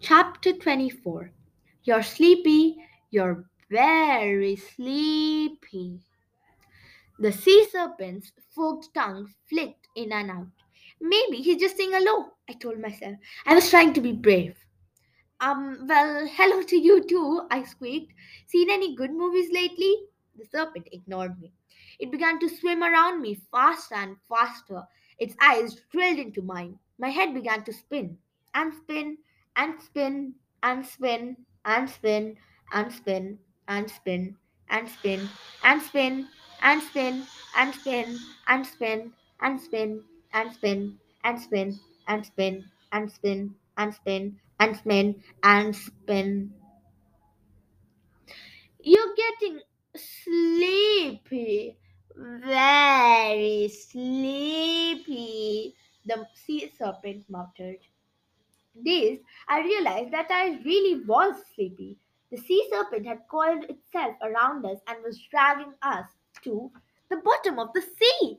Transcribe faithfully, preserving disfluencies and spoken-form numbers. Chapter twenty-four. You're sleepy, you're very sleepy. The sea serpent's forked tongue flicked in and out. Maybe he's just saying hello, I told myself. I was trying to be brave. Um, well, hello to you too, I squeaked. Seen any good movies lately? The serpent ignored me. It began to swim around me faster and faster. Its eyes drilled into mine. My head began to spin and spin and spin and spin and spin and spin and spin and spin and spin and spin and spin and spin and spin and spin and spin and spin and spin and spin and spin and spin. You're getting sleepy, very sleepy, the sea serpent muttered. Dazed, I realized that I really was sleepy. The sea serpent had coiled itself around us and was dragging us to the bottom of the sea.